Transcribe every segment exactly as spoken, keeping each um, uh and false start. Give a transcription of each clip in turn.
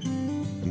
and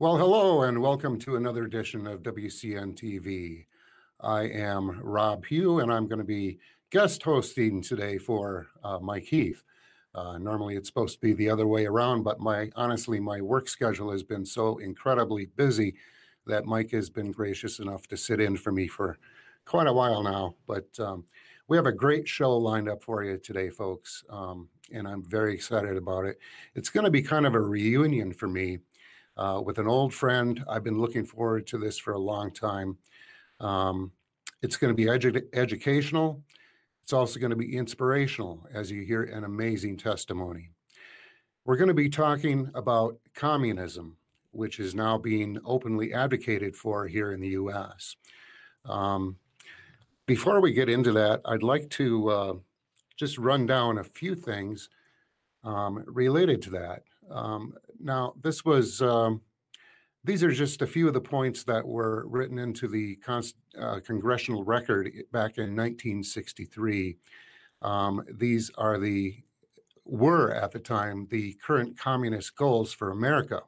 Well, hello, and welcome to another edition of W C N T V. I am Rob Pugh, and I'm going to be guest hosting today for uh, Mike Heath. Uh, normally, it's supposed to be the other way around, but my honestly, my work schedule has been so incredibly busy that Mike has been gracious enough to sit in for me for quite a while now. But um, we have a great show lined up for you today, folks, um, and I'm very excited about it. It's going to be kind of a reunion for me. Uh, with an old friend. I've been looking forward to this for a long time. Um, it's going to be edu- educational. It's also going to be inspirational as you hear an amazing testimony. We're going to be talking about communism, which is now being openly advocated for here in the U S. Um, before we get into that, I'd like to uh, just run down a few things um, related to that. Um, now, this was, um, these are just a few of the points that were written into the con- uh, congressional record back in nineteen sixty-three. Um, these are the, were at the time, the current communist goals for America.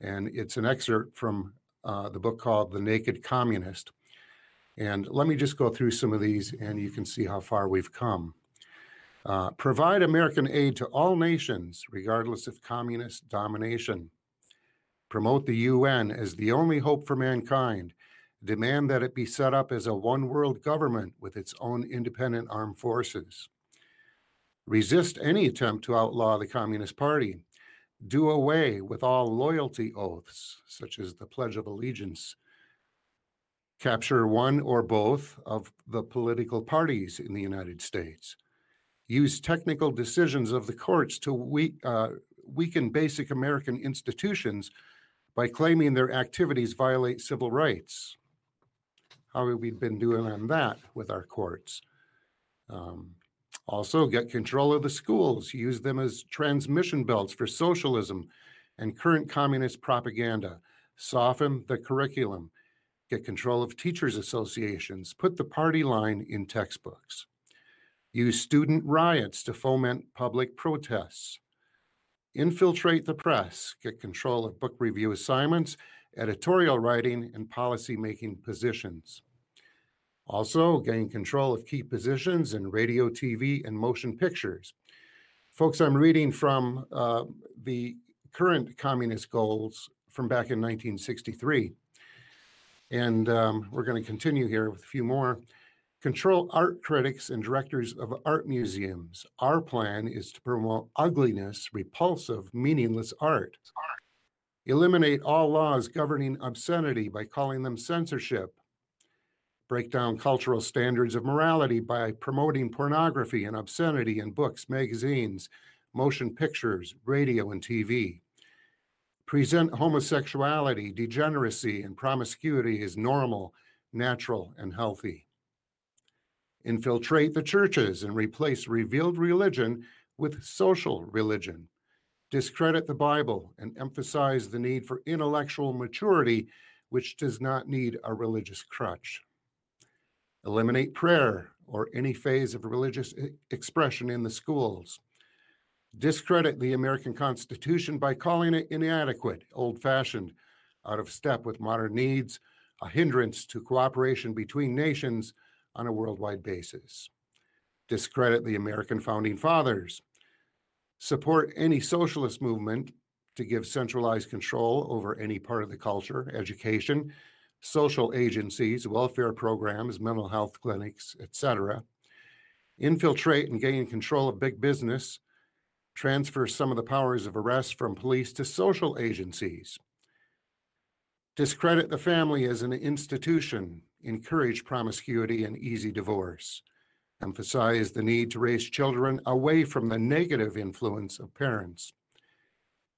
And it's an excerpt from uh, the book called The Naked Communist. And let me just go through some of these and you can see how far we've come. Uh, provide American aid to all nations, regardless of communist domination. Promote the U N as the only hope for mankind. Demand that it be set up as a one-world government with its own independent armed forces. Resist any attempt to outlaw the Communist Party. Do away with all loyalty oaths, such as the Pledge of Allegiance. Capture one or both of the political parties in the United States. Use technical decisions of the courts to we, uh, weaken basic American institutions by claiming their activities violate civil rights. How have we been doing on that with our courts? Um, also, get control of the schools. Use them as transmission belts for socialism and current communist propaganda. Soften the curriculum. Get control of teachers' associations. Put the party line in textbooks. Use student riots to foment public protests. Infiltrate the press. Get control of book review assignments, editorial writing, and policy-making positions. Also, gain control of key positions in radio, T V, and motion pictures. Folks, I'm reading from uh, the current communist goals from back in nineteen sixty-three. And um, we're going to continue here with a few more. Control art critics and directors of art museums. Our plan is to promote ugliness, repulsive, meaningless art. Eliminate all laws governing obscenity by calling them censorship. Break down cultural standards of morality by promoting pornography and obscenity in books, magazines, motion pictures, radio, and T V. Present homosexuality, degeneracy, and promiscuity as normal, natural, and healthy. Infiltrate the churches and replace revealed religion with social religion. Discredit the Bible and emphasize the need for intellectual maturity, which does not need a religious crutch. Eliminate prayer or any phase of religious expression in the schools. Discredit the American Constitution by calling it inadequate, old-fashioned, out of step with modern needs, a hindrance to cooperation between nations on a worldwide basis. Discredit the American Founding Fathers. Support any socialist movement to give centralized control over any part of the culture, education, social agencies, welfare programs, mental health clinics, et cetera. Infiltrate and gain control of big business. Transfer some of the powers of arrest from police to social agencies. Discredit the family as an institution. Encourage promiscuity and easy divorce. Emphasize the need to raise children away from the negative influence of parents.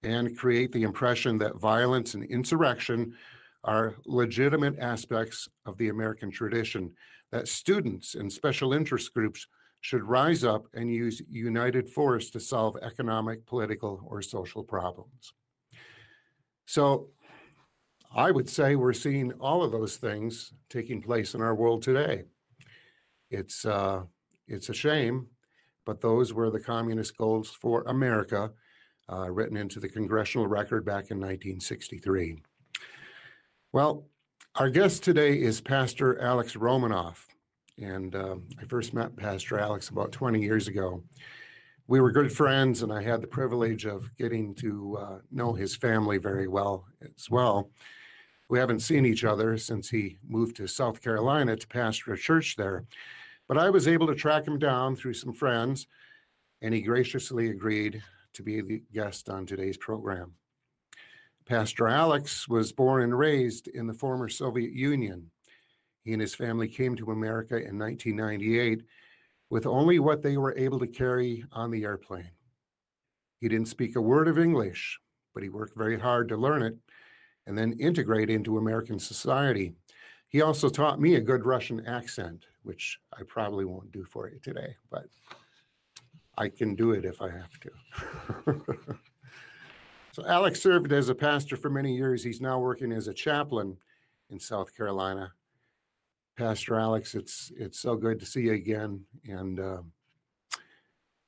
And create the impression that violence and insurrection are legitimate aspects of the American tradition, that students and special interest groups should rise up and use united force to solve economic, political, or social problems. So I would say we're seeing all of those things taking place in our world today. It's uh, it's a shame, but those were the communist goals for America, uh, written into the congressional record back in nineteen sixty-three. Well, our guest today is Pastor Alex Romanoff, and uh, I first met Pastor Alex about twenty years ago. We were good friends, and I had the privilege of getting to uh, know his family very well as well. We haven't seen each other since he moved to South Carolina to pastor a church there, but I was able to track him down through some friends, and he graciously agreed to be the guest on today's program. Pastor Alex was born and raised in the former Soviet Union. He and his family came to America in nineteen ninety-eight with only what they were able to carry on the airplane. He didn't speak a word of English, but he worked very hard to learn it and then integrate into American society. He also taught me a good Russian accent, which I probably won't do for you today, but I can do it if I have to. So Alex served as a pastor for many years. He's now working as a chaplain in South Carolina. Pastor Alex, it's it's so good to see you again. And, uh,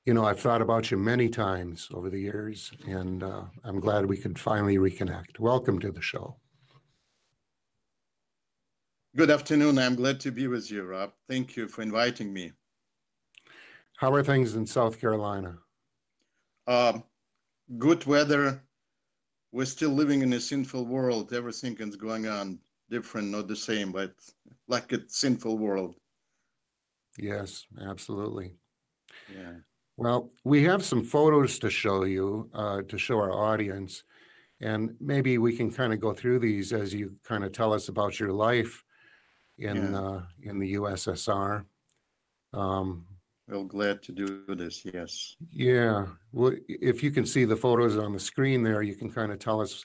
you know, I've thought about you many times over the years, and uh, I'm glad we could finally reconnect. Welcome to the show. Good afternoon. I'm glad to be with you, Rob. Thank you for inviting me. How are things in South Carolina? Uh, good weather. We're still living in a sinful world. Everything is going on different, not the same, but like a sinful world. Yes, absolutely. Yeah. Well, we have some photos to show you, uh, to show our audience, and maybe we can kind of go through these as you kind of tell us about your life in yeah. uh, in the U S S R. Um, well, glad to do this. Yes. Yeah. Well, if you can see the photos on the screen there, you can kind of tell us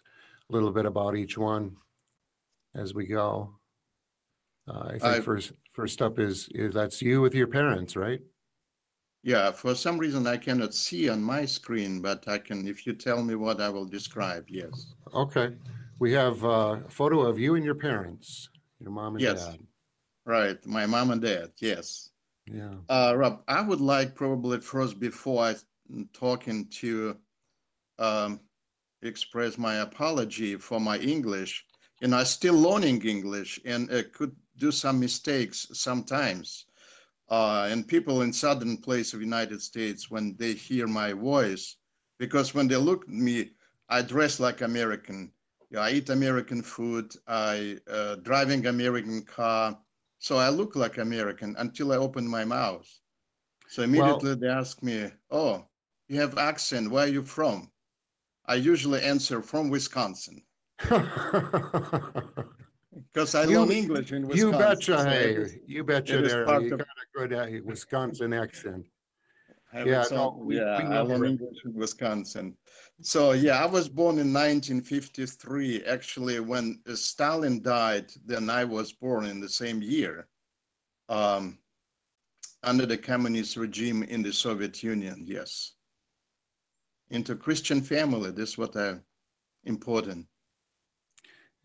a little bit about each one as we go. Uh, I think I, first first up is, is that's you with your parents, right? Yeah, for some reason I cannot see on my screen, but I can, if you tell me what I will describe, yes. Okay. We have a photo of you and your parents, your mom and yes. dad. Right, my mom and dad, yes. Yeah. Uh, Rob, I would like probably first, before I talking to um, express my apology for my English. And I'm still learning English, and I could do some mistakes sometimes. Uh, and people in southern place of United States, when they hear my voice, because when they look at me, I dress like American. Yeah, I eat American food. I uh, driving American car. So I look like American until I open my mouth. So immediately well, they ask me, oh, you have accent. Where are you from? I usually answer from Wisconsin. Because I learn English in Wisconsin. You betcha, hey, you betcha there. You got a good uh, Wisconsin accent. I yeah, no, we, yeah we I learn English in Wisconsin. So yeah, I was born in nineteen fifty-three. Actually, when Stalin died, then I was born in the same year, um, under the communist regime in the Soviet Union, yes. Into Christian family, this is what I important.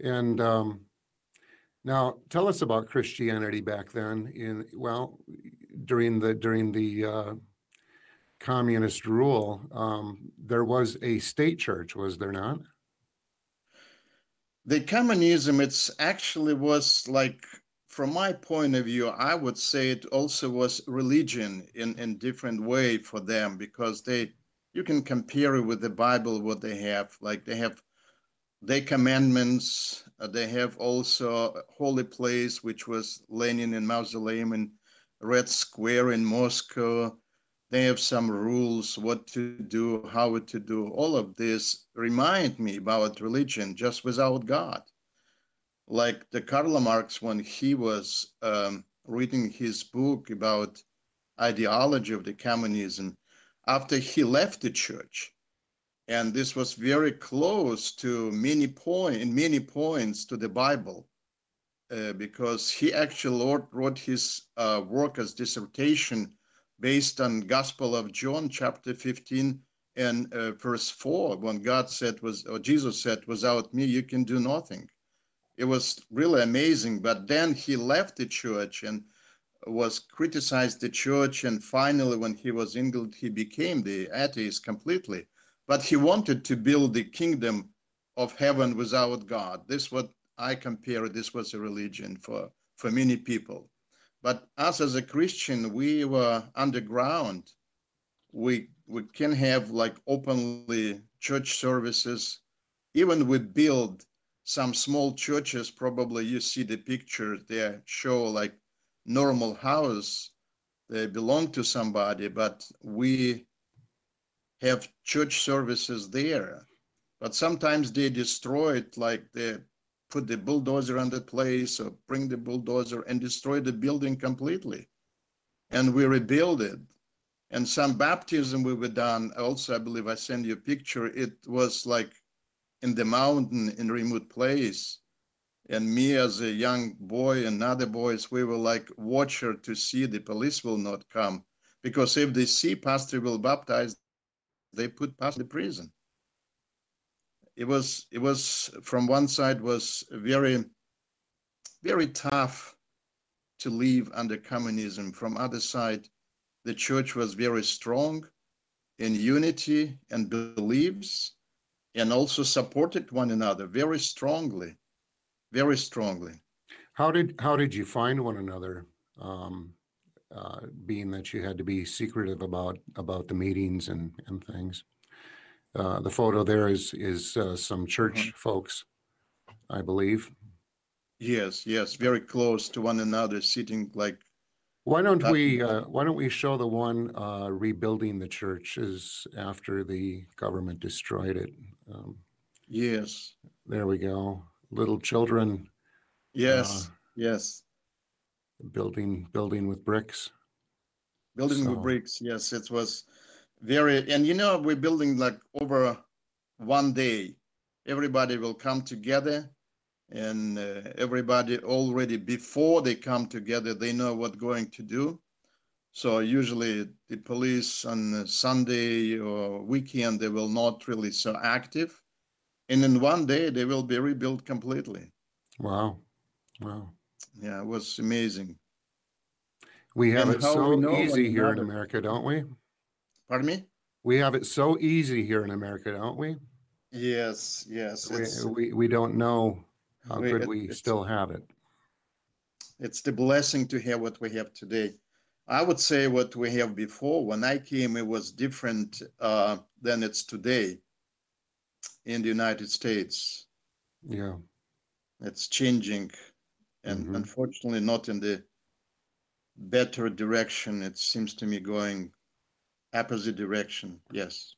And um, now tell us about Christianity back then. In well, during the during the uh, communist rule, um, there was a state church, was there not? The communism, it's actually was like, from my point of view, I would say it also was religion in in different way for them, because they, you can compare it with the Bible, what they have, like they have their commandments, uh, they have also a holy place, which was Lenin and Mausoleum and Red Square in Moscow. They have some rules, what to do, how to do. All of this remind me about religion, just without God. Like the Karl Marx, when he was um, reading his book about ideology of the communism, after he left the church, and this was very close to many point in many points to the Bible, uh, because he actually wrote, wrote his uh, work as dissertation based on Gospel of John, chapter fifteen and uh, verse four, when God said, was or Jesus said, "Without me, you can do nothing." It was really amazing, but then he left the church and was criticized the church, and finally when he was in England, he became the atheist completely. But he wanted to build the kingdom of heaven without God. This is what I compare, this was a religion for, for many people. But us as a Christian, we were underground. We, we can have like openly church services, even we build some small churches, probably you see the pictures, they show like normal house, they belong to somebody, but we have church services there. But sometimes they destroy it, like they put the bulldozer on the place or bring the bulldozer and destroy the building completely. And we rebuild it. And some baptism we were done, also I believe I sent you a picture, it was like in the mountain, in a remote place. And me as a young boy and other boys, we were like watcher to see the police will not come. Because if they see pastor will baptize, they put pastor in prison. It was, it was from one side was very, very tough to live under communism. From other side, the church was very strong in unity and beliefs, and also supported one another very strongly, very strongly. How did how did you find one another, um, uh, being that you had to be secretive about about the meetings and, and things? Uh, the photo there is, is uh, some church mm-hmm. folks, I believe. Yes, yes, very close to one another, sitting like... Why don't we uh, why don't we show the one uh, rebuilding the churches after the government destroyed it? Um, yes. There we go. Little children. Yes. Uh, yes. Building building with bricks. Building so. with bricks. Yes, it was very. And you know, we're building like over one day. Everybody will come together. And uh, everybody already before they come together, they know what going to do. So usually the police on Sunday or weekend, they will not really so active. And in one day, they will be rebuilt completely. Wow. Wow. Yeah, it was amazing. We have and it so easy here in America, don't we? Pardon me? We have it so easy here in America, don't we? Yes, yes. We, we, we don't know. How could we still have it? It's the blessing to have what we have today. I would say what we have before, when I came, it was different uh, than it's today in the United States. Yeah. It's changing. And mm-hmm. unfortunately, not in the better direction. It seems to me going opposite direction. Yes.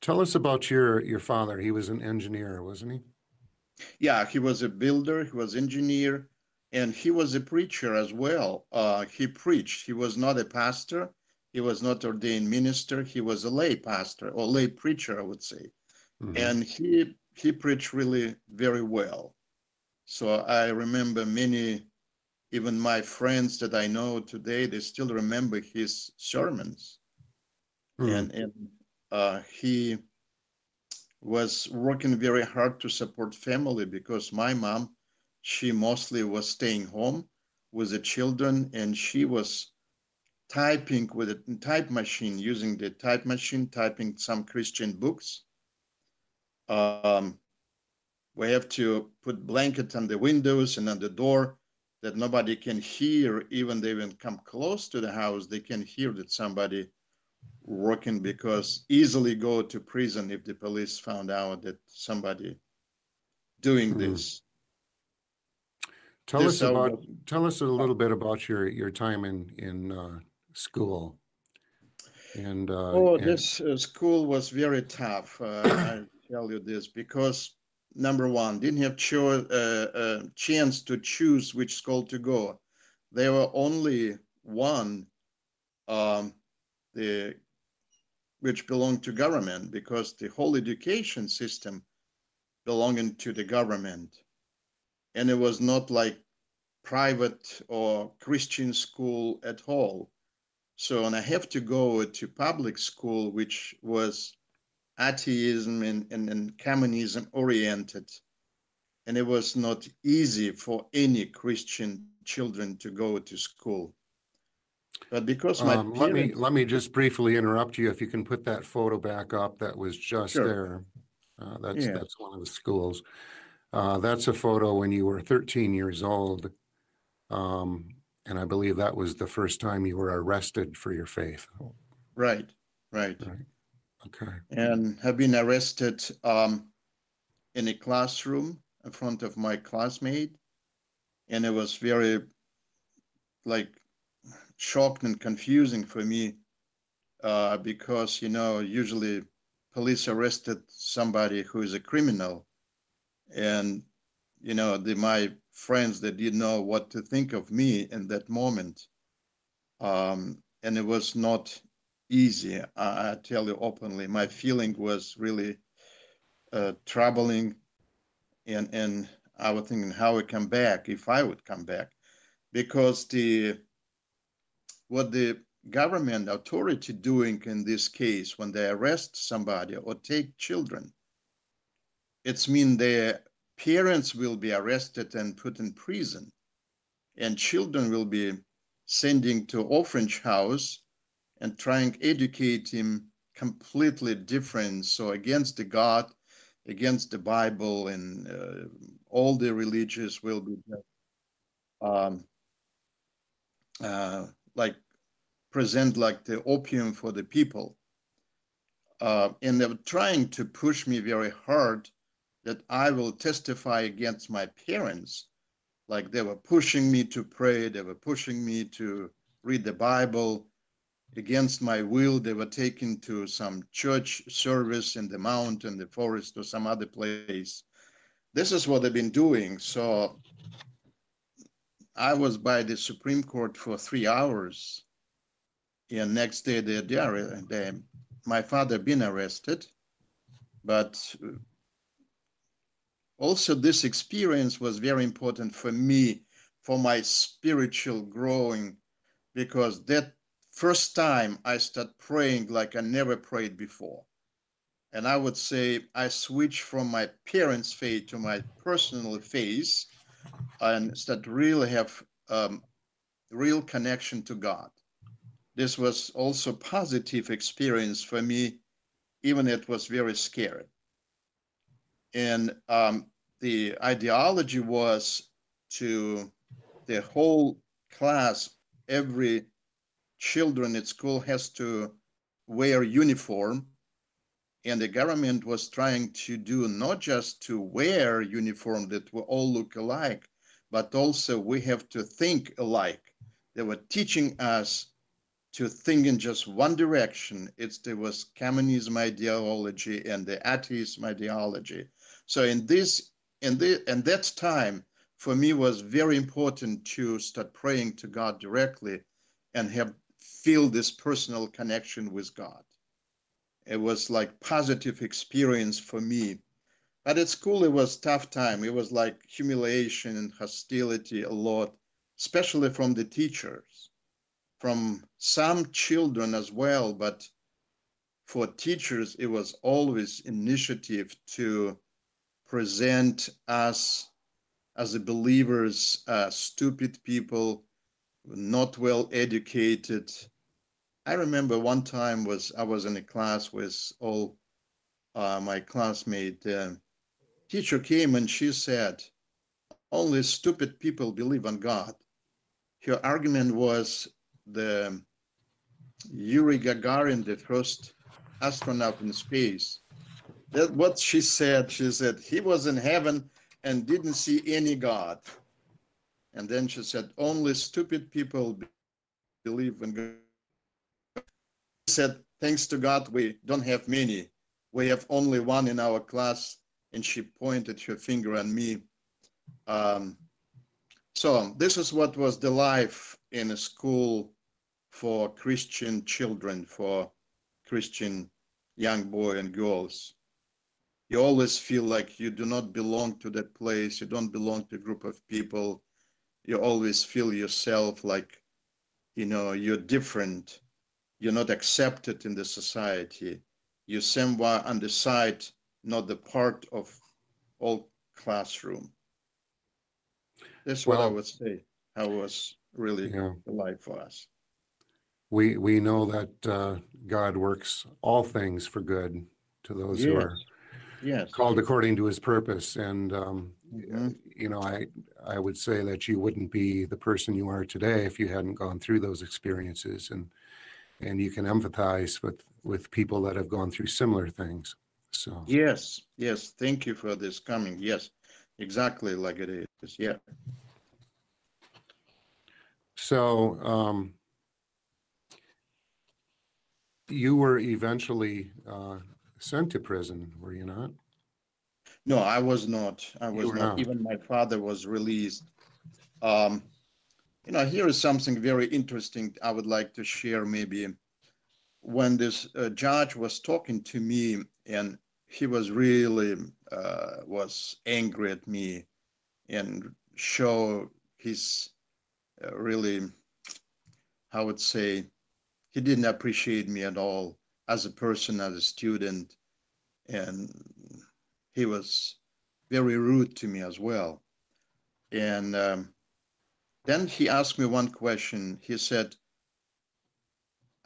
Tell us about your, your father. He was an engineer, wasn't he? Yeah, he was a builder, he was engineer, and he was a preacher as well. Uh, he preached. He was not a pastor. He was not ordained minister. He was a lay pastor or lay preacher, I would say. Mm-hmm. And he he preached really very well. So I remember many, even my friends that I know today, they still remember his sermons. Mm-hmm. And, and uh, he... was working very hard to support family because my mom, she mostly was staying home with the children, and she was typing with a type machine, using the type machine, typing some Christian books. Um, we have to put blankets on the windows and on the door that nobody can hear. Even they even come close to the house, they can hear that somebody working, because easily go to prison if the police found out that somebody doing this. Tell this us about, would, tell us a little bit about your, your time in, in uh, school. And, uh, oh, and... this uh, school was very tough. Uh, I tell you this, because number one, didn't have cho- uh, uh, chance to choose which school to go. There were only one, um, the, which belonged to government, because the whole education system belonging to the government. And it was not like private or Christian school at all. So, and I have to go to public school, which was atheism and, and, and communism oriented. And it was not easy for any Christian children to go to school. But because my um, parents... Let me, let me just briefly interrupt you. If you can put that photo back up, that was just sure. there. Uh, that's, yeah. that's one of the schools. Uh, that's a photo when you were thirteen years old, um, and I believe that was the first time you were arrested for your faith. Right, right. right. Okay. And have been arrested um, in a classroom in front of my classmate, and it was very, like, shocked and confusing for me uh, because, you know, usually police arrested somebody who is a criminal. And, you know, the, my friends, they didn't know what to think of me in that moment. Um, and it was not easy, I, I tell you openly. My feeling was really uh, troubling. And, and I was thinking how I would come back, if I would come back. Because the what the government authority doing in this case, when they arrest somebody or take children, it's mean their parents will be arrested and put in prison, and children will be sending to orphanage house and trying to educate him completely different. So against the God, against the Bible, and uh, all the religious will be um, uh, like present like the opium for the people. Uh, and they were trying to push me very hard that I will testify against my parents. Like they were pushing me to pray, they were pushing me to read the Bible. Against my will, they were taken to some church service in the mountain, the forest, or some other place. This is what they've been doing. So I was by the Supreme Court for three hours. And next day, they, they, they, my father been arrested, but also, this experience was very important for me, for my spiritual growing, because that first time I started praying like I never prayed before. And I would say I switched from my parents' faith to my personal faith and start really have um, real connection to God. This was also positive experience for me, even it was very scary. And um, the ideology was to the whole class, every children at school has to wear uniform. And the government was trying to do not just to wear uniform that we all look alike, but also we have to think alike. They were teaching us to think in just one direction. It's, there was communism ideology and the atheism ideology. So in this, in the, and that time for me was very important to start praying to God directly and have feel this personal connection with God. It was like positive experience for me. But at school, it was tough time. It was like humiliation and hostility a lot, especially from the teachers, from some children as well. But for teachers, it was always initiative to present us as the believers, uh, stupid people, not well educated, I remember one time was I was in a class with all uh, my classmate. Uh, teacher came and she said, only stupid people believe in God. Her argument was the Yuri Gagarin, the first astronaut in space. That what she said, she said, he was in heaven and didn't see any God. And then she said, only stupid people believe in God. Said, thanks to God, we don't have many. We have only one in our class. And she pointed her finger at me. Um, so this is what was the life in a school for Christian children, for Christian young boys and girls. You always feel like you do not belong to that place. You don't belong to a group of people. You always feel yourself like, you know, you're different. You're not accepted in the society. You're somewhere on the side, not the part of all classroom. That's well, what I would say. How was really yeah. the life for us. We we know that uh, God works all things for good to those yes. who are yes. called according to His purpose. And um, mm-hmm. you know, I I would say that you wouldn't be the person you are today if you hadn't gone through those experiences. And. And you can empathize with, with people that have gone through similar things. So yes, yes. Thank you for this coming. Yes, exactly like it is. Yeah. So um, you were eventually uh, sent to prison, were you not? No, I was not. I was not. not. Even my father was released. Um, You know, here is something very interesting I would like to share maybe. When this uh, judge was talking to me, and he was really uh, was angry at me and show his uh, really, I would say, he didn't appreciate me at all as a person, as a student. And he was very rude to me as well. And um, then he asked me one question. He said,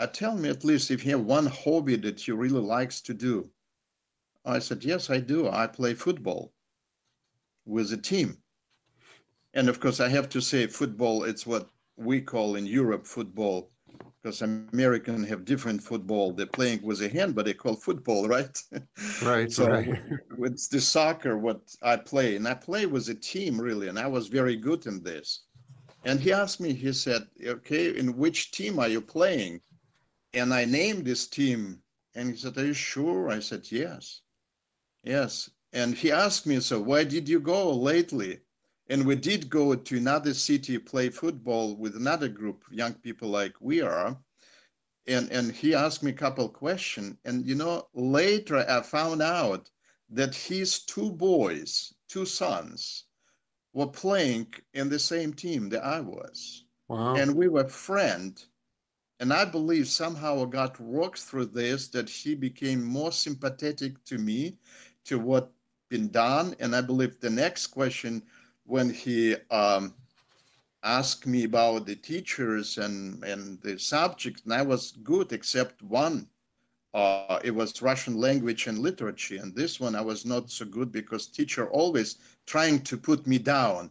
uh, tell me at least if you have one hobby that you really likes to do. I said, yes, I do. I play football with a team. And of course, I have to say football, it's what we call in Europe football, because Americans have different football. They're playing with a hand, but they call football, right? Right. So right. It's the soccer, what I play. And I play with a team, really, and I was very good in this. And he asked me, he said, okay, in which team are you playing? And I named this team. And he said, are you sure? I said, yes. Yes. And he asked me, so where did you go lately? And we did go to another city, play football with another group, young people like we are. And, and he asked me a couple questions. And, you know, later I found out that his two boys, two sons, were playing in the same team that I was. Wow. And we were friends. And I believe somehow God worked through this, that he became more sympathetic to me, to what been done. And I believe the next question, when he um, asked me about the teachers and, and the subjects, and I was good except one. Uh, it was Russian language and literature. And this one, I was not so good because teacher always trying to put me down.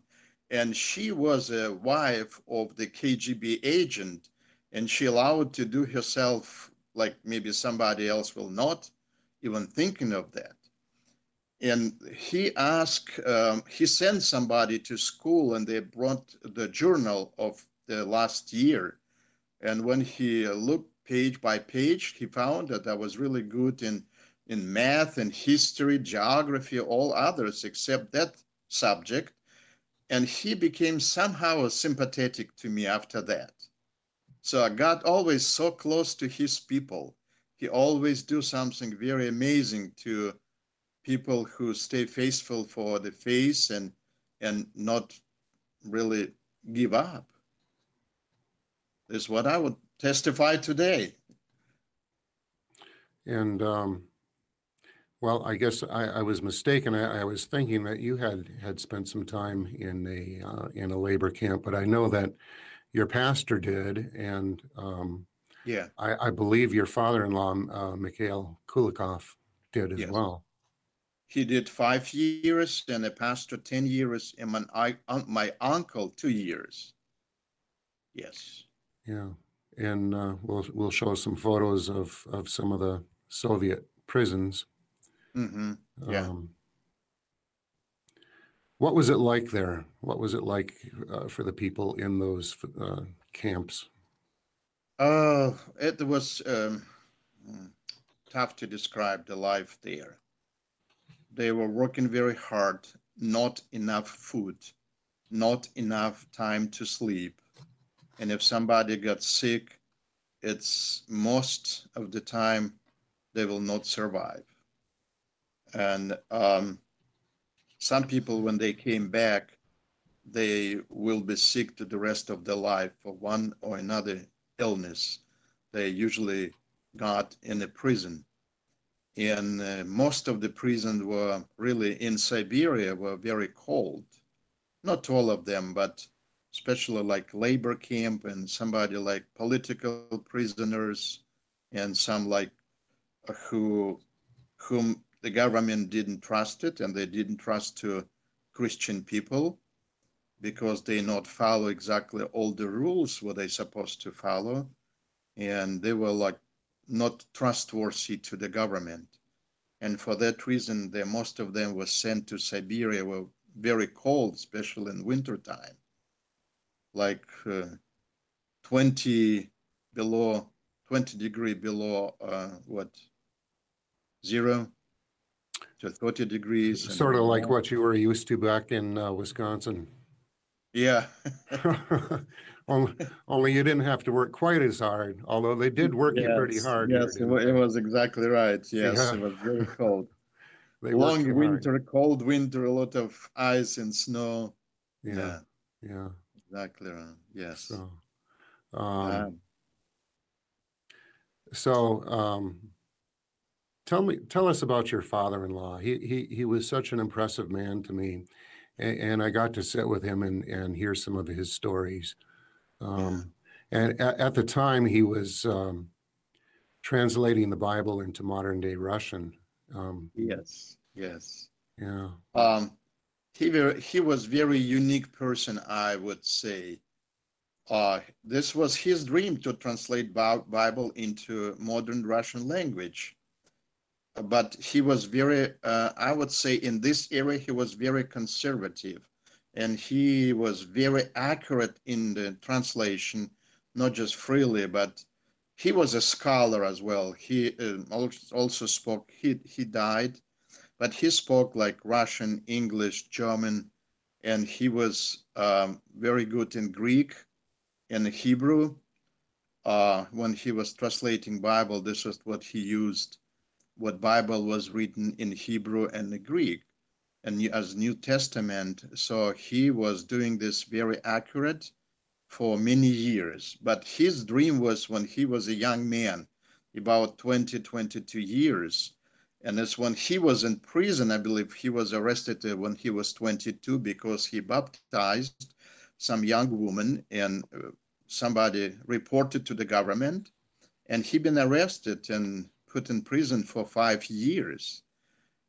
And she was a wife of the K G B agent, and she allowed to do herself like maybe somebody else will not even thinking of that. And he asked, um, he sent somebody to school, and they brought the journal of the last year. And when he looked page by page, he found that I was really good in, in math and history, geography, all others except that subject. And he became somehow sympathetic to me after that. So I got always so close to his people. He always do something very amazing to people who stay faithful for the faith and, and not really give up. This is what I would testify today. And um, well, I guess I, I was mistaken. I, I was thinking that you had had spent some time in a uh, in a labor camp, but I know that your pastor did, and um, Yeah. I, I believe your father-in-law, uh, Mikhail Kulikov, did as yes. well. He did five years and the pastor ten years and my, my uncle two years. Yes. Yeah. And uh, we'll we'll show some photos of, of some of the Soviet prisons. Mm-hmm. Yeah. Um, what was it like there? What was it like uh, for the people in those uh, camps? Oh, it was um, tough to describe the life there. They were working very hard, not enough food, not enough time to sleep. And if somebody got sick, it's most of the time they will not survive. And um, some people, when they came back, they will be sick to the rest of their life for one or another illness they usually got in a prison. And uh, most of the prisons were really in Siberia were very cold. Not all of them, but especially like labor camp and somebody like political prisoners and some like who whom the government didn't trust it and they didn't trust to Christian people because they not follow exactly all the rules what they supposed to follow. And they were like not trustworthy to the government. And for that reason, they, most of them were sent to Siberia were very cold, especially in wintertime. Like uh, twenty below, twenty degree below uh, what, zero to thirty degrees. Sort of like what you were used to back in uh, Wisconsin. Yeah. only, only you didn't have to work quite as hard, although they did work yes, you pretty hard. Yes, it was, it was exactly right. Yes, yeah. It was very cold. they Long winter, hard. cold winter, a lot of ice and snow. Yeah, yeah. yeah. Exactly. Yes. So, um, um, so um, tell me, tell us about your father-in-law. He he he was such an impressive man to me, and, and I got to sit with him and, and hear some of his stories. Um, yeah. And at, at the time, he was um, translating the Bible into modern-day Russian. Um, yes. Yes. Yeah. Um, He, very, he was very unique person, I would say. Uh, this was his dream to translate Bible into modern Russian language. But he was very, uh, I would say in this area, he was very conservative. And he was very accurate in the translation, not just freely, but he was a scholar as well. He uh, also spoke, he, he died. But he spoke like Russian, English, German, and he was um, very good in Greek and Hebrew. Uh, when he was translating Bible, this is what he used, what Bible was written in Hebrew and the Greek, and as New Testament. So he was doing this very accurate for many years. But his dream was when he was a young man, about twenty, twenty-two years, and that's when he was in prison, I believe he was arrested when he was twenty-two because he baptized some young woman and somebody reported to the government and he been arrested and put in prison for five years.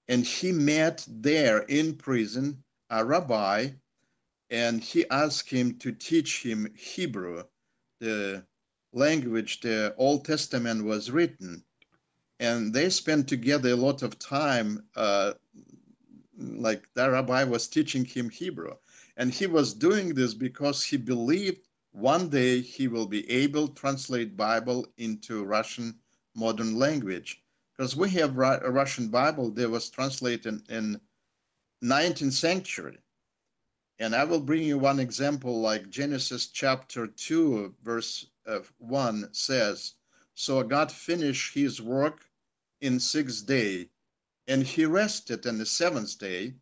And he met there in prison a rabbi and he asked him to teach him Hebrew, the language the Old Testament was written. And they spent together a lot of time, uh, like the rabbi was teaching him Hebrew. And he was doing this because he believed one day he will be able to translate Bible into Russian modern language. Because we have a Russian Bible that was translated in nineteenth century. And I will bring you one example, like Genesis chapter two, verse one says, "So God finished his work in six day, and he rested on the seventh day."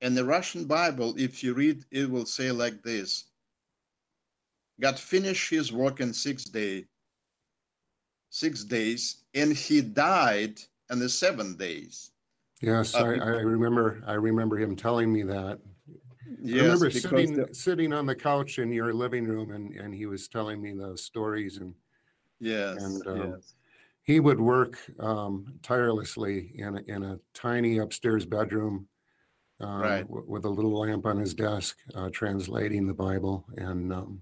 And the Russian Bible, if you read, it will say like this: God finished his work in six day, six days, and he died on the seven days. Yes, uh, I, I remember. I remember him telling me that. Yes, I remember sitting the- sitting on the couch in your living room, and, and he was telling me those stories and. Yes. And um, yes. he would work um, tirelessly in a, in a tiny upstairs bedroom uh, right. w- with a little lamp on his desk, uh, translating the Bible, and um,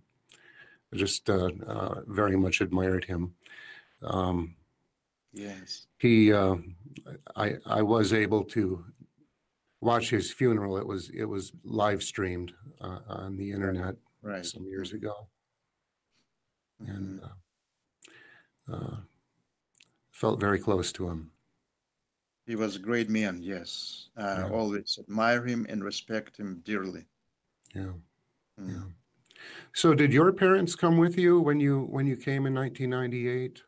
just uh, uh, very much admired him. Um, yes. He, uh, I, I was able to watch his funeral. It was it was live streamed uh, on the internet right. some years ago, mm-hmm. and uh, uh, felt very close to him. He was a great man. Yes, I uh, yeah. always admire him and respect him dearly. Yeah, mm. yeah. So, did your parents come with you when you when you came in nineteen ninety-eight?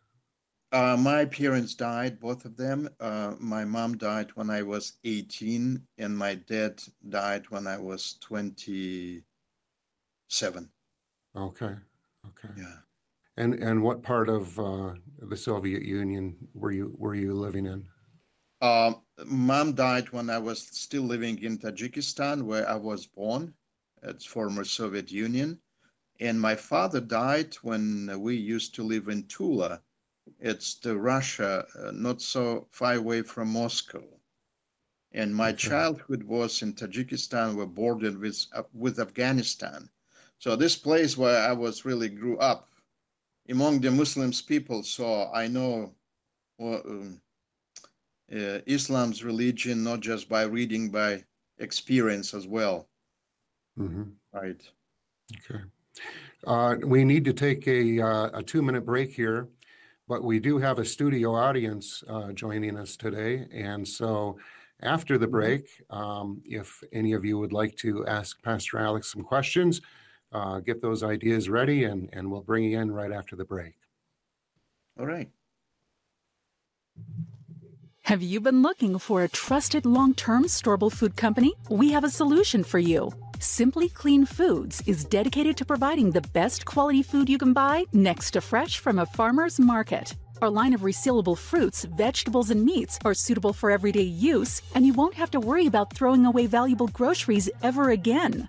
Uh, my parents died, both of them. Uh, my mom died when I was eighteen, and my dad died when I was twenty-seven. Okay, okay. Yeah. And and what part of uh, the Soviet Union were you were you living in? Uh, mom died when I was still living in Tajikistan, where I was born. It's former Soviet Union, and my father died when we used to live in Tula. It's the Russia, uh, not so far away from Moscow. And my okay. childhood was in Tajikistan, were bordered with uh, with Afghanistan. So this place where I was really grew up among the Muslims people. So I know well, um, uh, Islam's religion, not just by reading, by experience as well. Mm-hmm. Right. Okay. Uh, we need to take a, uh, a two minute break here. But we do have a studio audience uh, joining us today. And so after the break, um, if any of you would like to ask Pastor Alex some questions, uh, get those ideas ready, and, and we'll bring you in right after the break. All right. Have you been looking for a trusted long-term storable food company? We have a solution for you. Simply Clean Foods is dedicated to providing the best quality food you can buy next to fresh from a farmer's market. Our line of resealable fruits, vegetables, and meats are suitable for everyday use, and you won't have to worry about throwing away valuable groceries ever again.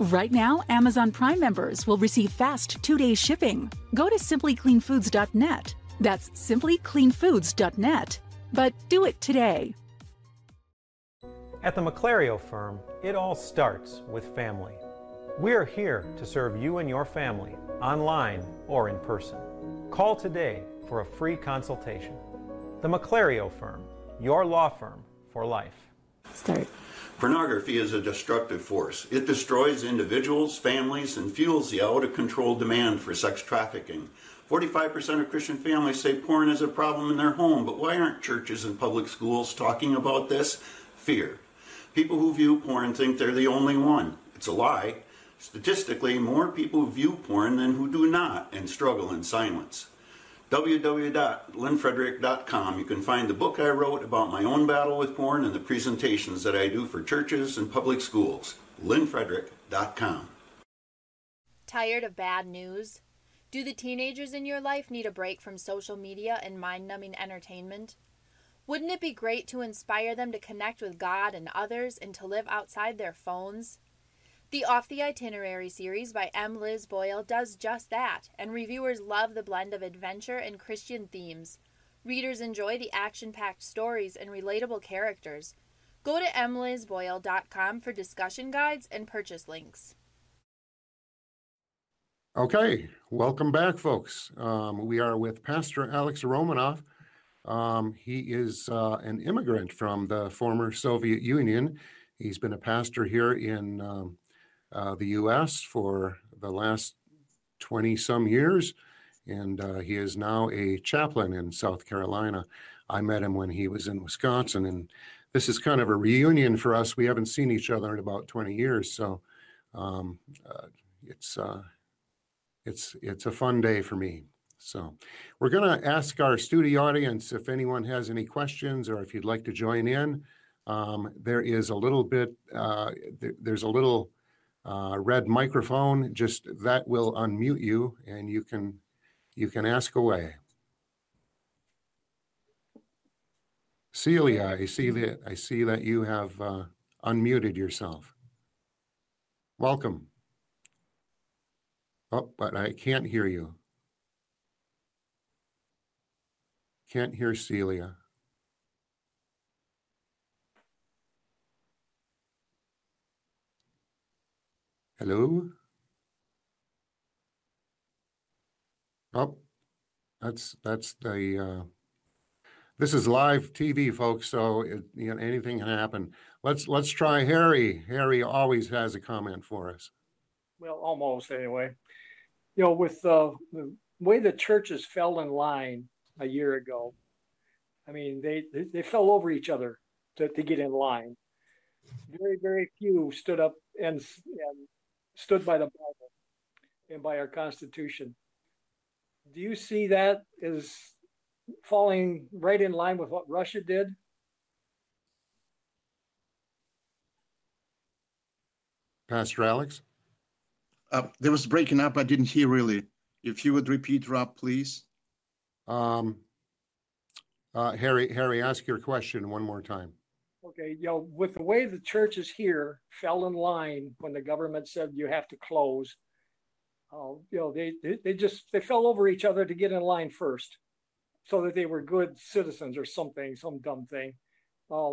Right now, Amazon Prime members will receive fast two-day shipping. Go to simply clean foods dot net. That's simply clean foods dot net. But do it today. At the McClario firm, it all starts with family. We're here to serve you and your family, online or in person. Call today for a free consultation. The McClario firm, your law firm for life. Start. Pornography is a destructive force. It destroys individuals, families, and fuels the out-of-control demand for sex trafficking. forty-five percent of Christian families say porn is a problem in their home, but why aren't churches and public schools talking about this? Fear. People who view porn think they're the only one. It's a lie. Statistically, more people view porn than who do not and struggle in silence. w w w dot lynn frederick dot com. You can find the book I wrote about my own battle with porn and the presentations that I do for churches and public schools. lynn frederick dot com. Tired of bad news? Do the teenagers in your life need a break from social media and mind-numbing entertainment? Wouldn't it be great to inspire them to connect with God and others and to live outside their phones? The Off the Itinerary series by M. Liz Boyle does just that, and reviewers love the blend of adventure and Christian themes. Readers enjoy the action-packed stories and relatable characters. Go to m liz boyle dot com for discussion guides and purchase links. Okay, welcome back, folks. Um, we are with Pastor Alex Romanoff. Um, he is uh, an immigrant from the former Soviet Union. He's been a pastor here in um, Uh, the U S for the last twenty some years, and uh, he is now a chaplain in South Carolina. I met him when he was in Wisconsin, and this is kind of a reunion for us. We haven't seen each other in about twenty years, so um, uh, it's uh, it's it's a fun day for me. So we're going to ask our studio audience if anyone has any questions or if you'd like to join in. Um, there is a little bit, uh, th- there's a little uh, red microphone, just that will unmute you and you can you can ask away. Celia, I see that I see that you have uh, unmuted yourself. Welcome. Oh, but I can't hear you. Can't hear Celia. Hello? Oh, that's that's the uh, this is live T V, folks. So it, you know, anything can happen. Let's let's try Harry. Harry always has a comment for us. Well, almost anyway. You know, with uh, the way the churches fell in line a year ago, I mean, they they fell over each other to, to get in line. Very, very few stood up and, and stood by the Bible and by our Constitution. Do you see that as falling right in line with what Russia did? Pastor Alex? Uh, there was breaking up. I didn't hear really. If you would repeat, Rob, please. Um, uh, Harry, Harry, ask your question one more time. Okay, you know, with the way the churches here fell in line when the government said you have to close, uh, you know, they, they they just they fell over each other to get in line first, so that they were good citizens or something, some dumb thing. Uh,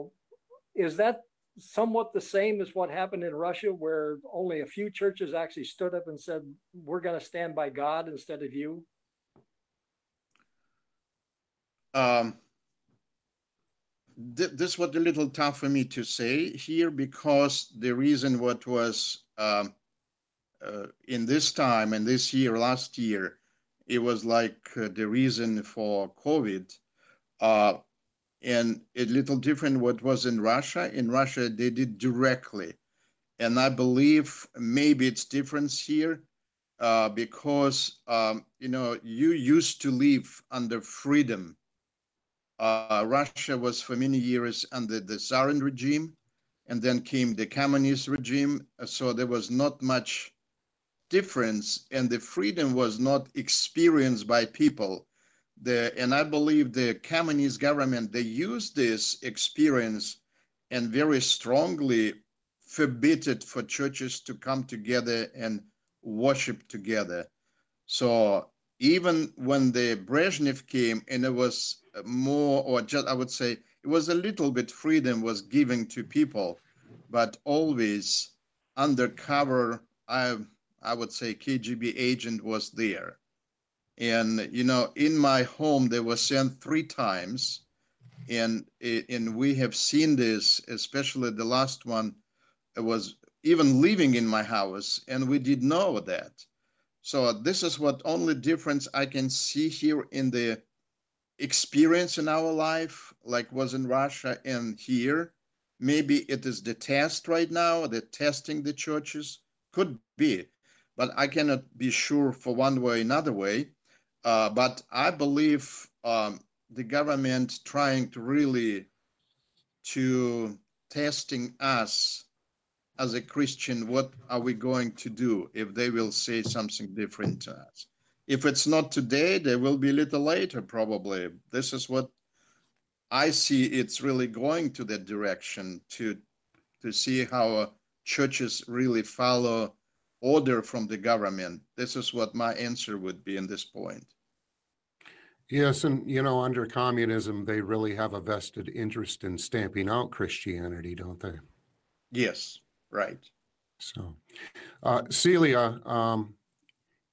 is that somewhat the same as what happened in Russia, where only a few churches actually stood up and said, "We're going to stand by God instead of you"? Um. This was a little tough for me to say here, because the reason what was uh, uh, in this time and this year, last year, it was like uh, the reason for COVID, uh, and a little different what was in Russia. In Russia, they did directly. And I believe maybe it's difference here uh, because, um, you know, you used to live under freedom. Uh, Russia was for many years under the Tsarist regime, and then came the communist regime. So there was not much difference, and the freedom was not experienced by people. The, and I believe the communist government, they used this experience and very strongly forbid it for churches to come together and worship together. So even when the Brezhnev came, and it was more, or just, I would say, it was a little bit freedom was given to people, but always undercover, I I would say K G B agent was there. And, you know, in my home, they were sent three times, and, and we have seen this, especially the last one, it was even living in my house, and we did know that. So this is what only difference I can see here in the experience in our life, like was in Russia and here. Maybe it is the test right now, the testing the churches, could be, but I cannot be sure for one way or another way. Uh, but I believe um, the government trying to really to testing us as a Christian, what are we going to do if they will say something different to us? If it's not today, they will be a little later, probably. This is what I see. It's really going to that direction to to see how churches really follow order from the government. This is what my answer would be in this point. Yes, and, you know, under communism, they really have a vested interest in stamping out Christianity, don't they? Yes. Right. So, uh, Celia, um,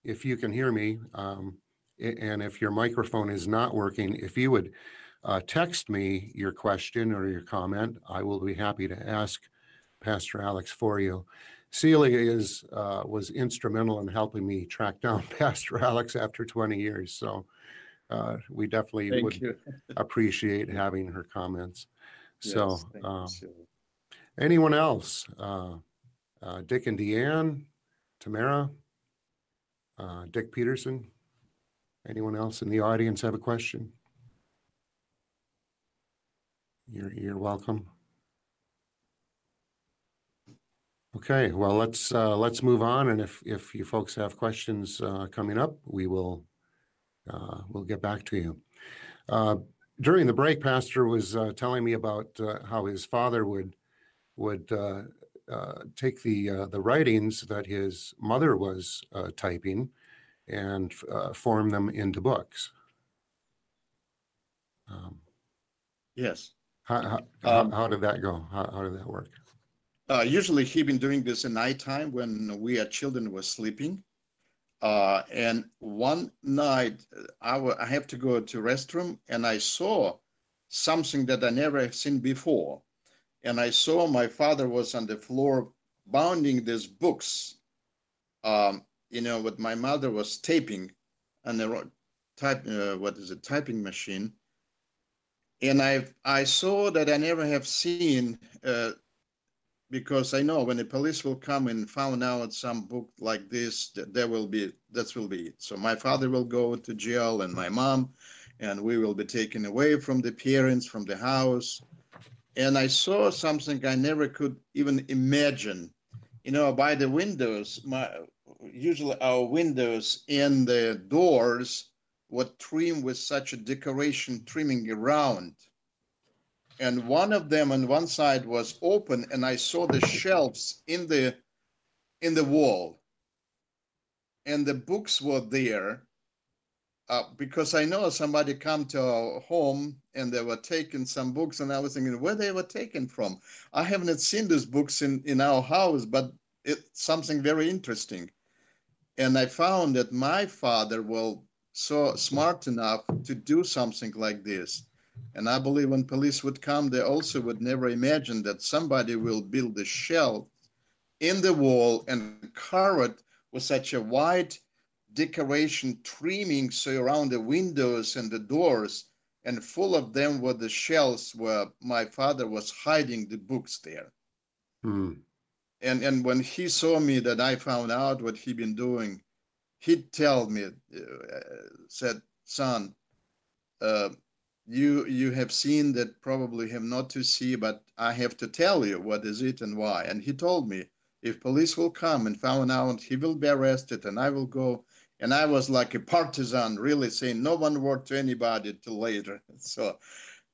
if you can hear me, um, and if your microphone is not working, if you would uh, text me your question or your comment, I will be happy to ask Pastor Alex for you. Celia is uh, was instrumental in helping me track down Pastor Alex after twenty years, so uh, we definitely Thank would appreciate having her comments. Yes, so. Um, Anyone else? Uh, uh, Dick and Deanne, Tamara, uh, Dick Peterson, Anyone else in the audience have a question? You're, you're welcome. Okay, well, let's uh, let's move on. And if, if you folks have questions uh, coming up, we will uh, we'll get back to you. Uh, during the break, Pastor was uh, telling me about uh, how his father would would uh, uh, take the uh, the writings that his mother was uh, typing and uh, form them into books. Um, yes. How, how, um, how, how did that go? How, how did that work? Uh, usually he'd been doing this at nighttime when we as children were sleeping. Uh, and one night I, w- I have to go to restroom, and I saw something that I never have seen before. And I saw my father was on the floor binding these books, um, you know, what my mother was taping on the type, uh, what is it, typing machine. And I I saw that I never have seen, uh, because I know when the police will come and found out some book like this, there will be, that will be it. So my father will go to jail and my mom, and we will be taken away from the parents, from the house. And I saw something I never could even imagine. You know, by the windows, my usually our windows and the doors were trimmed with such a decoration, trimming around. And one of them on one side was open, and I saw the shelves in the in the wall, and the books were there, uh, because I know somebody come to our home and they were taking some books, and I was thinking where they were taken from. I haven't seen these books in, in our house, but it's something very interesting. And I found that my father was so smart enough to do something like this. And I believe when police would come, they also would never imagine that somebody will build a shelf in the wall and cover it with such a white decoration trimming so around the windows and the doors, and full of them were the shelves where my father was hiding the books there. Hmm. And and when he saw me that I found out what he'd been doing, he'd tell me, uh, said, son, uh, You you have seen that probably have not to see, but I have to tell you what is it and why. And he told me, if police will come and found out, he will be arrested and I will go. And I was like a partisan, really saying no one word to anybody till later. So,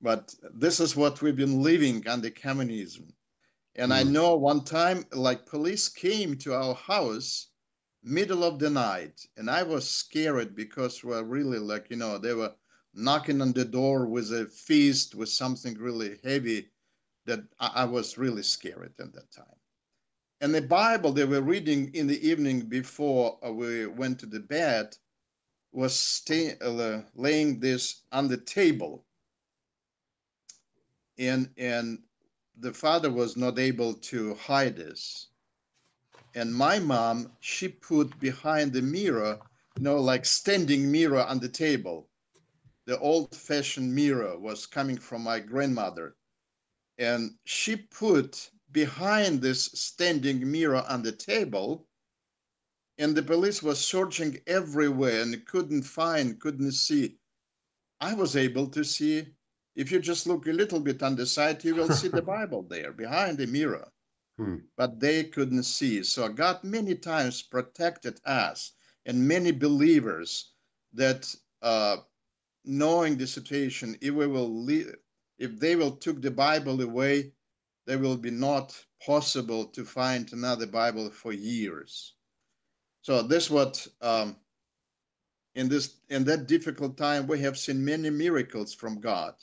but this is what we've been living under communism. And mm. I know one time, like police came to our house middle of the night, and I was scared because we were really like, you know, they were knocking on the door with a fist, with something really heavy, that I was really scared at that time. And the Bible they were reading in the evening before we went to the bed was stay, uh, laying this on the table. And, and the father was not able to hide this. And my mom, she put behind the mirror, you know, like standing mirror on the table. The old-fashioned mirror was coming from my grandmother, and she put behind this standing mirror on the table, and the police was searching everywhere and couldn't find, couldn't see. I was able to see. If you just look a little bit on the side, you will see the Bible there behind the mirror, hmm. but they couldn't see. So God many times protected us and many believers that, uh, knowing the situation, if we will leave, if they will took the Bible away, there will be not possible to find another Bible for years. So this what um, in this in that difficult time we have seen many miracles from God.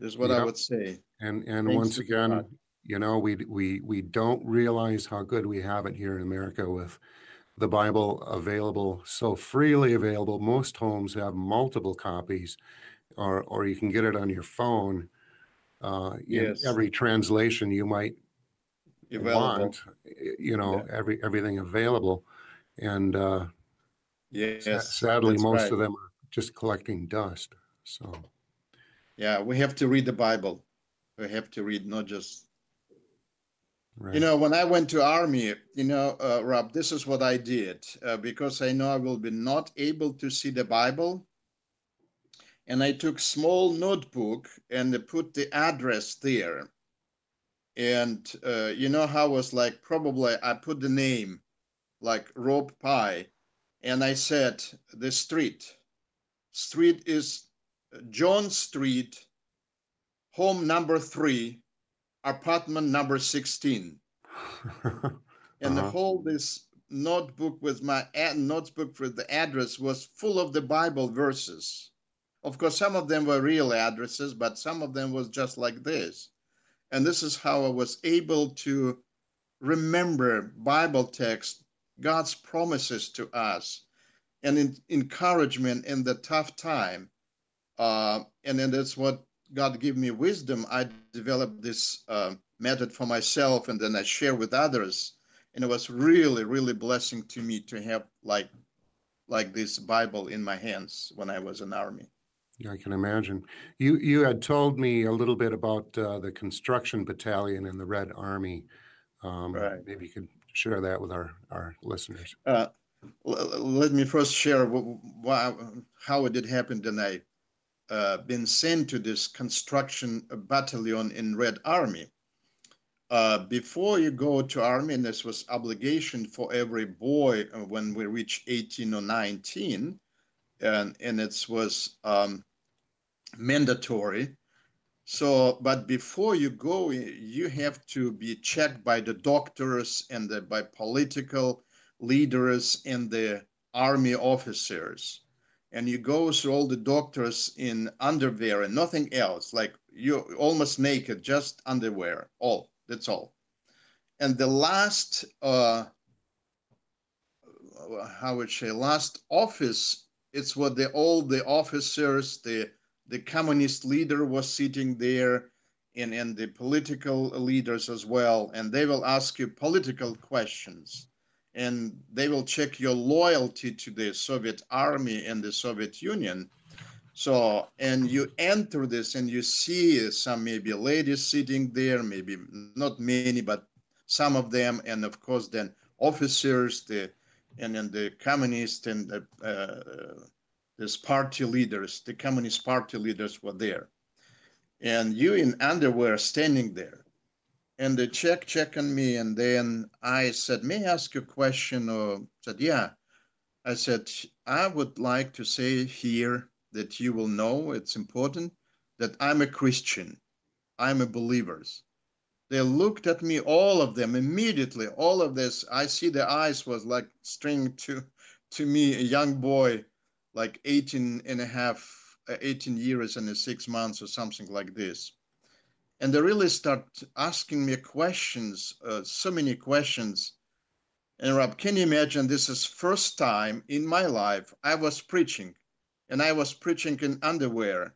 This is what yep. I would say. And and Thanks once again, God. you know, we we we don't realize how good we have it here in America with the Bible available, so freely available. Most homes have multiple copies, or or you can get it on your phone. Uh, yes. In every translation you might available. want, you know, yeah. every everything available. And uh, yes, sadly, most right. of them are just collecting dust. So, yeah, we have to read the Bible. We have to read, not just Right. You know, when I went to army, you know, uh, Rob, this is what I did, uh, because I know I will be not able to see the Bible. And I took small notebook and I put the address there. And uh, you know how I was like, probably I put the name like Rob Pugh, and I said the street. Street is John Street, home number three, apartment number sixteen. uh-huh. And the whole this notebook with my ad, notebook for the address was full of the Bible verses. Of course, some of them were real addresses, but some of them was just like this. And this is how I was able to remember Bible text, God's promises to us, and in, encouragement in the tough time. Uh, and then that's what God gave me wisdom. I developed this uh, method for myself, and then I share with others. And it was really, really blessing to me to have like, like this Bible in my hands when I was in the army. Yeah, I can imagine. You you had told me a little bit about uh, the construction battalion in the Red Army. Um, right. Maybe you could share that with our, our listeners. Uh, l- let me first share wh- wh- how it did happen that I uh, been sent to this construction battalion in Red Army. Uh, before you go to Army, and this was obligation for every boy when we reach eighteen or nineteen, and, and it was um, mandatory. So, but before you go, you have to be checked by the doctors and the, by political leaders and the army officers. And you go through all the doctors in underwear and nothing else, like you're almost naked, just underwear, all, that's all. And the last, uh, how would say, last office, it's what the all the officers, the The communist leader was sitting there, and, and the political leaders as well. And they will ask you political questions, and they will check your loyalty to the Soviet army and the Soviet Union. So, and you enter this and you see some maybe ladies sitting there, maybe not many, but some of them. And of course, then officers, the and then the communist and the uh, This party leaders, the Communist Party leaders were there. And you in underwear standing there. And they check, check on me. And then I said, may I ask you a question? Or said, yeah. I said, I would like to say here that you will know, it's important, that I'm a Christian. I'm a believer. They looked at me, all of them, immediately. All of this, I see their eyes was like string to, to me, a young boy, like eighteen and a half, eighteen years and six months or something like this. And they really start asking me questions, uh, so many questions. And Rob, can you imagine, this is first time in my life I was preaching, and I was preaching in underwear,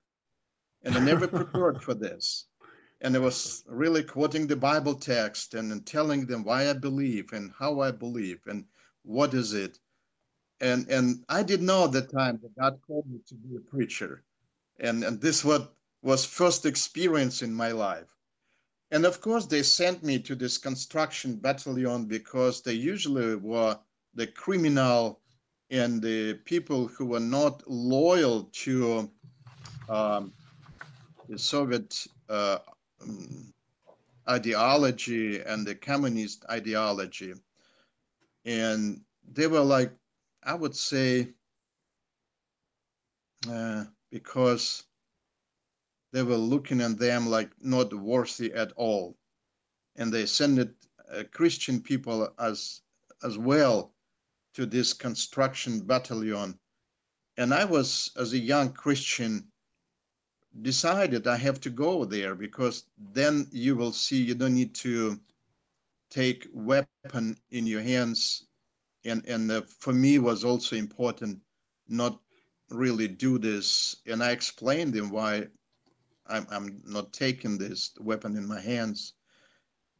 and I never prepared for this. And I was really quoting the Bible text and, and telling them why I believe and how I believe and what is it. And and I didn't know at that time that God called me to be a preacher. And, and this what was first experience in my life. And of course, they sent me to this construction battalion because they usually were the criminal and the people who were not loyal to um, the Soviet uh, ideology and the communist ideology. And they were like, I would say uh, because they were looking at them like not worthy at all. And they sent it, uh, Christian people as as well to this construction battalion. And I was, as a young Christian, decided I have to go there because then you will see you don't need to take weapon in your hands. And and uh, for me was also important not really do this. And I explained them why I'm I'm not taking this weapon in my hands.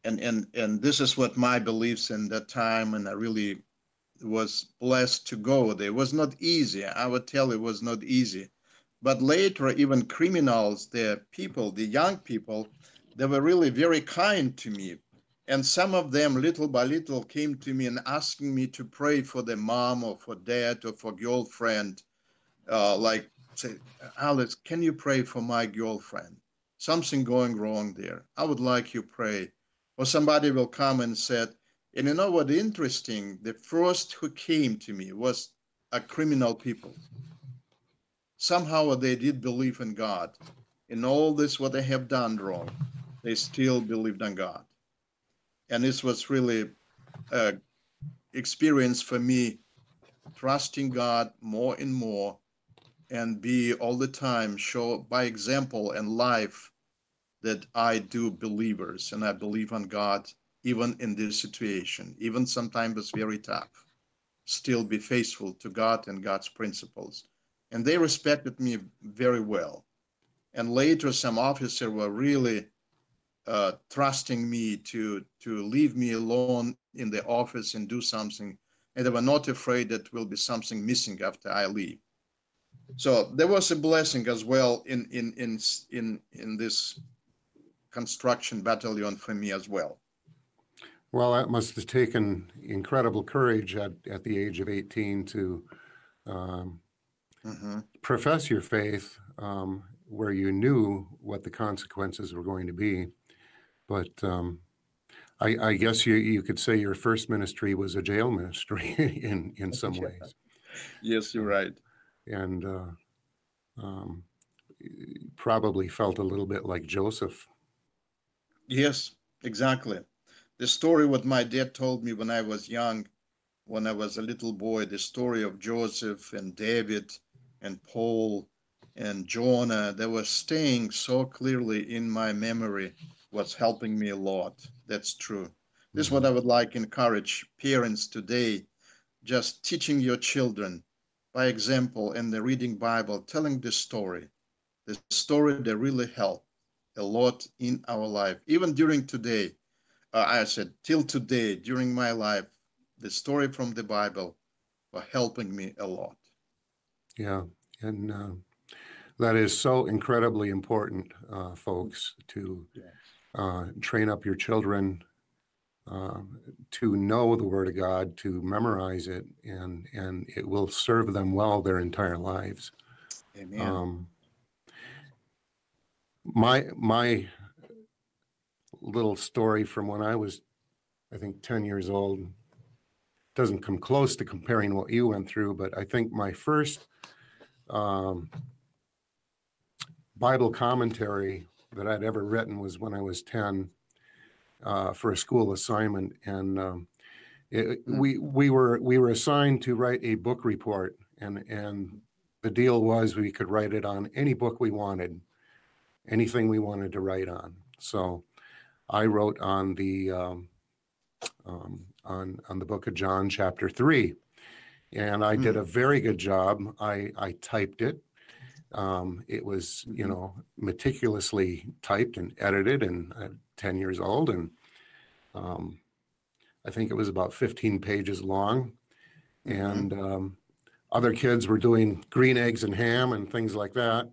And and and this is what my beliefs in that time. And I really was blessed to go there. It was not easy. I would tell it was not easy. But later, even criminals, the people, the young people, they were really very kind to me. And some of them, little by little, came to me and asking me to pray for their mom or for dad or for girlfriend. Uh, like, say, Alex, can you pray for my girlfriend? Something going wrong there. I would like you pray. Or somebody will come and said, and you know what interesting? The first who came to me was a criminal people. Somehow they did believe in God. In all this, what they have done wrong, they still believed in God. And this was really an experience for me, trusting God more and more and be all the time, show by example and life that I do believers and I believe on God, even in this situation, even sometimes it's very tough, still be faithful to God and God's principles. And they respected me very well. And later some officers were really Uh, trusting me to to leave me alone in the office and do something, and they were not afraid that will be something missing after I leave. So there was a blessing as well in in in in in this construction battalion for me as well. Well, that must have taken incredible courage at, at the age of eighteen to um, mm-hmm. profess your faith, um, where you knew what the consequences were going to be. But um, I, I guess you, you could say your first ministry was a jail ministry in, in some yeah. ways. Yes, you're right. And uh, um, probably felt a little bit like Joseph. Yes, exactly. The story what my dad told me when I was young, when I was a little boy, the story of Joseph and David and Paul and Jonah, they were staying so clearly in my memory. Was helping me a lot. That's true. This is what I would like to encourage parents today, just teaching your children by example and the reading Bible, telling the story. The story that really helped a lot in our life. Even during today, uh, I said, till today, during my life, the story from the Bible were helping me a lot. Yeah, and uh, that is so incredibly important, uh, folks, to... Yeah. Uh, train up your children uh, to know the Word of God, to memorize it, and and it will serve them well their entire lives. Amen. Um, my my little story from when I was, I think, ten years old doesn't come close to comparing what you went through, but I think my first um, Bible commentary that I'd ever written was when I was ten uh, for a school assignment, and um, it, we we were we were assigned to write a book report, and and the deal was we could write it on any book we wanted, anything we wanted to write on. So I wrote on the um, um, on on the book of John chapter three, and I mm-hmm. did a very good job. I I typed it. Um, it was, you know, meticulously typed and edited, and I'm ten years old, and um, I think it was about fifteen pages long, and um, other kids were doing green eggs and ham and things like that,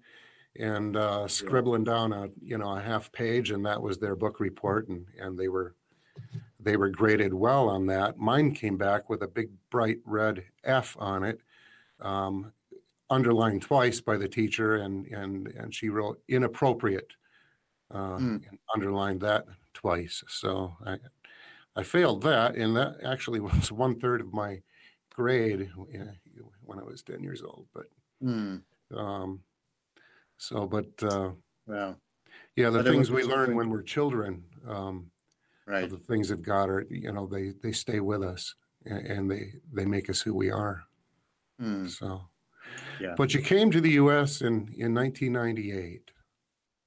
and uh, scribbling down a, you know, a half page, and that was their book report, and, and they were they were graded well on that. Mine came back with a big bright red F on it. Um, underlined twice by the teacher, and and and she wrote inappropriate, uh, mm. and underlined that twice. So I I failed that, and that actually was one third of my grade when I was ten years old. But mm. um, so, but uh, wow. yeah, the but things we learn when we're children, um, right? The things of God are, you know, they they stay with us, and, and they they make us who we are. Mm. So. Yeah. But you came to the U S in, in nineteen ninety-eight.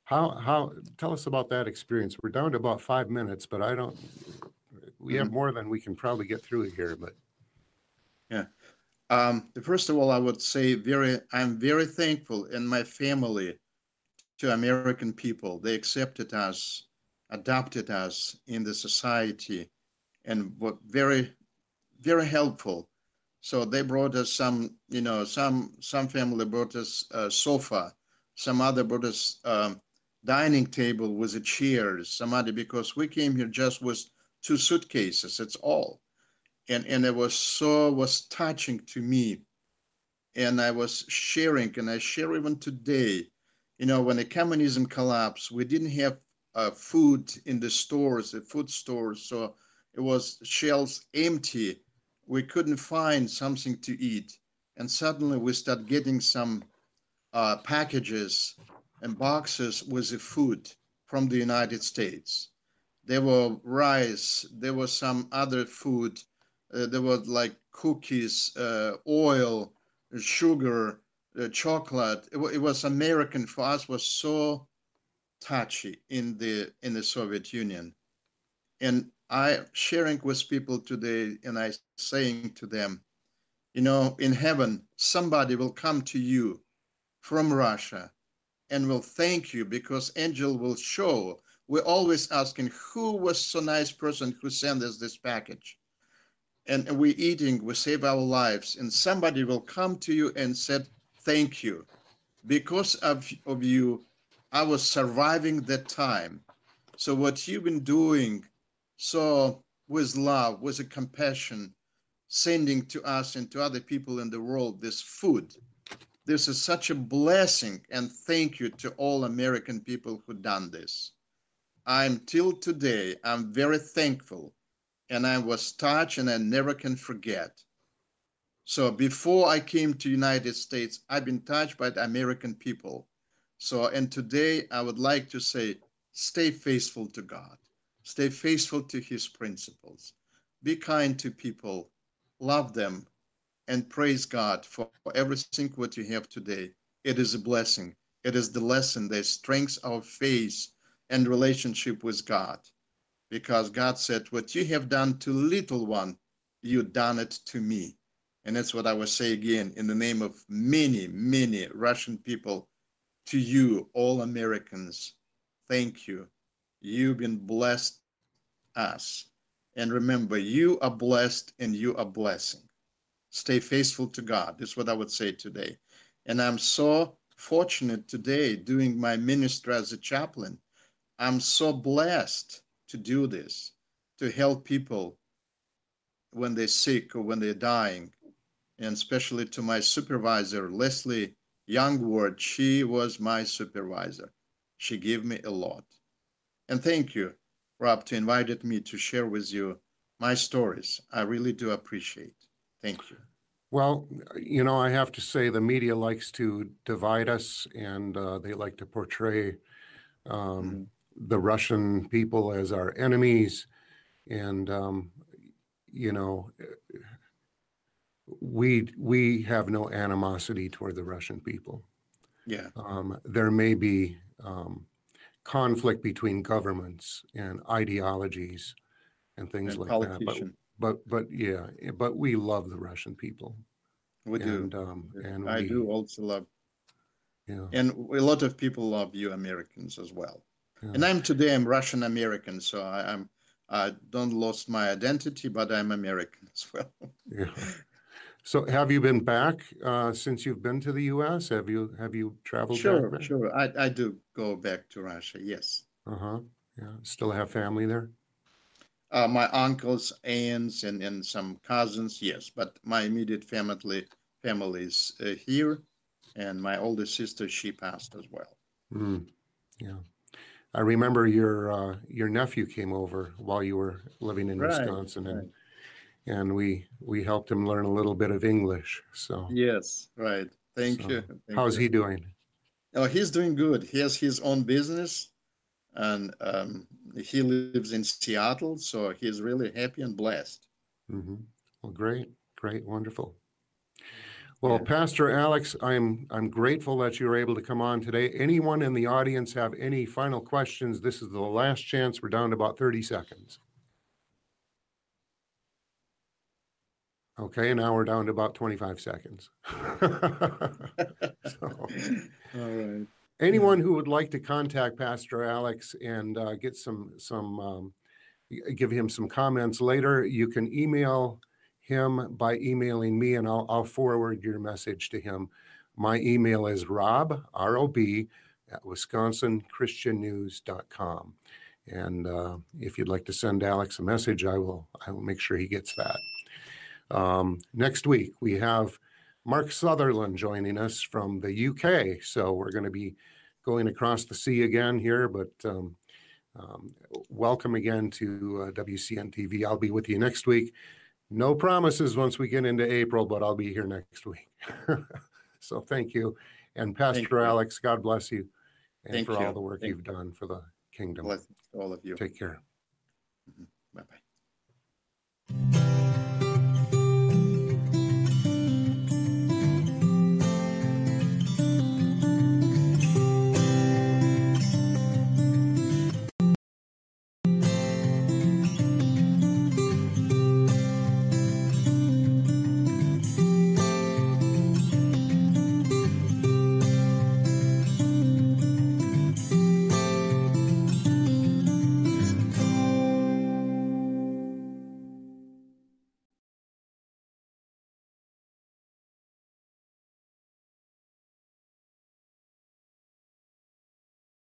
How how tell us about that experience? We're down to about five minutes, but I don't. We have more than we can probably get through here. But yeah, um, first of all, I would say very I'm very thankful in my family to American people. They accepted us, adopted us in the society, and were very very helpful. So they brought us some, you know, some some family brought us a sofa, some other brought us a dining table with the chairs, some other, because we came here just with two suitcases, that's all. And, and it was so was touching to me. And I was sharing, and I share even today, you know, when the communism collapsed, we didn't have uh, food in the stores, the food stores. So it was shelves empty. We couldn't find something to eat. And suddenly we start getting some uh, packages and boxes with the food from the United States. There were rice, there was some other food. Uh, there was like cookies, uh, oil, sugar, uh, chocolate. It, it was American for us, was so touchy in the, in the Soviet Union. And I sharing with people today, and I saying to them, you know, in heaven, somebody will come to you from Russia and will thank you, because angel will show. We're always asking, who was so nice person who sent us this package? And we're eating, we save our lives, and somebody will come to you and said, thank you. Because of, of you, I was surviving that time. So what you've been doing, so with love, with a compassion, sending to us and to other people in the world this food, this is such a blessing, and thank you to all American people who done this. I'm till today, I'm very thankful. And I was touched, and I never can forget. So before I came to United States, I've been touched by the American people. So, and today I would like to say, stay faithful to God, stay faithful to his principles, be kind to people, love them, and praise God for everything what you have today. It is a blessing. It is the lesson that strengthens our faith and relationship with God. Because God said, what you have done to little one, you done it to me. And that's what I will say again, in the name of many, many Russian people, to you, all Americans, thank you. You've been blessed us. And remember, you are blessed and you are blessing. Stay faithful to God. That's what I would say today. And I'm so fortunate today doing my ministry as a chaplain. I'm so blessed to do this, to help people when they're sick or when they're dying. And especially to my supervisor, Leslie Youngward, she was my supervisor. She gave me a lot. And thank you, Rob, to invited me to share with you my stories. I really do appreciate. Thank you. Well, you know, I have to say the media likes to divide us, and uh, they like to portray um, mm-hmm. the Russian people as our enemies. And, um, you know, we we have no animosity toward the Russian people. Yeah. Um, there may be um, conflict between governments and ideologies and things and like that. But, but, but yeah, but we love the Russian people. We and, do. Um, and I we, do also love. Yeah. And a lot of people love you Americans as well. And I'm today, I'm Russian American, so I, I'm, I don't lost my identity, but I'm American as well. Yeah. So have you been back uh, since you've been to the U S? Have you have you traveled sure, back? Sure, sure. I, I do go back to Russia, yes. Uh-huh, yeah. Still have family there? Uh, my uncles, aunts, and, and some cousins, yes. But my immediate family family is uh, here, and my older sister, she passed as well. Mm. Yeah. I remember your uh, your nephew came over while you were living in right, Wisconsin, and right. and we we helped him learn a little bit of English. So yes, right. Thank so, you. Thank how's you. He doing? Oh, he's doing good. He has his own business, and um, he lives in Seattle, so he's really happy and blessed. Mm-hmm. Well, great, great, wonderful. Well, Pastor Alex, I'm I'm grateful that you were able to come on today. Anyone in the audience have any final questions? This is the last chance. We're down to about thirty seconds. Okay, now we're down to about twenty-five seconds. So, all right. Anyone who would like to contact Pastor Alex and uh, get some some um, give him some comments later, you can email him by emailing me, and I'll, I'll forward your message to him. My email is rob, R O B, at wisconsin christian news dot com. And uh, if you'd like to send Alex a message, I will, I will make sure he gets that. Um, next week, we have Mark Sutherland joining us from the U K. So we're going to be going across the sea again here, but um, um, welcome again to uh, W C N T V. I'll be with you next week. No promises once we get into April, but I'll be here next week. So thank you. And Pastor you. Alex, God bless you. And thank for you. all the work thank you've you. done for the kingdom. Bless all of you. Take care. Mm-hmm. Bye-bye.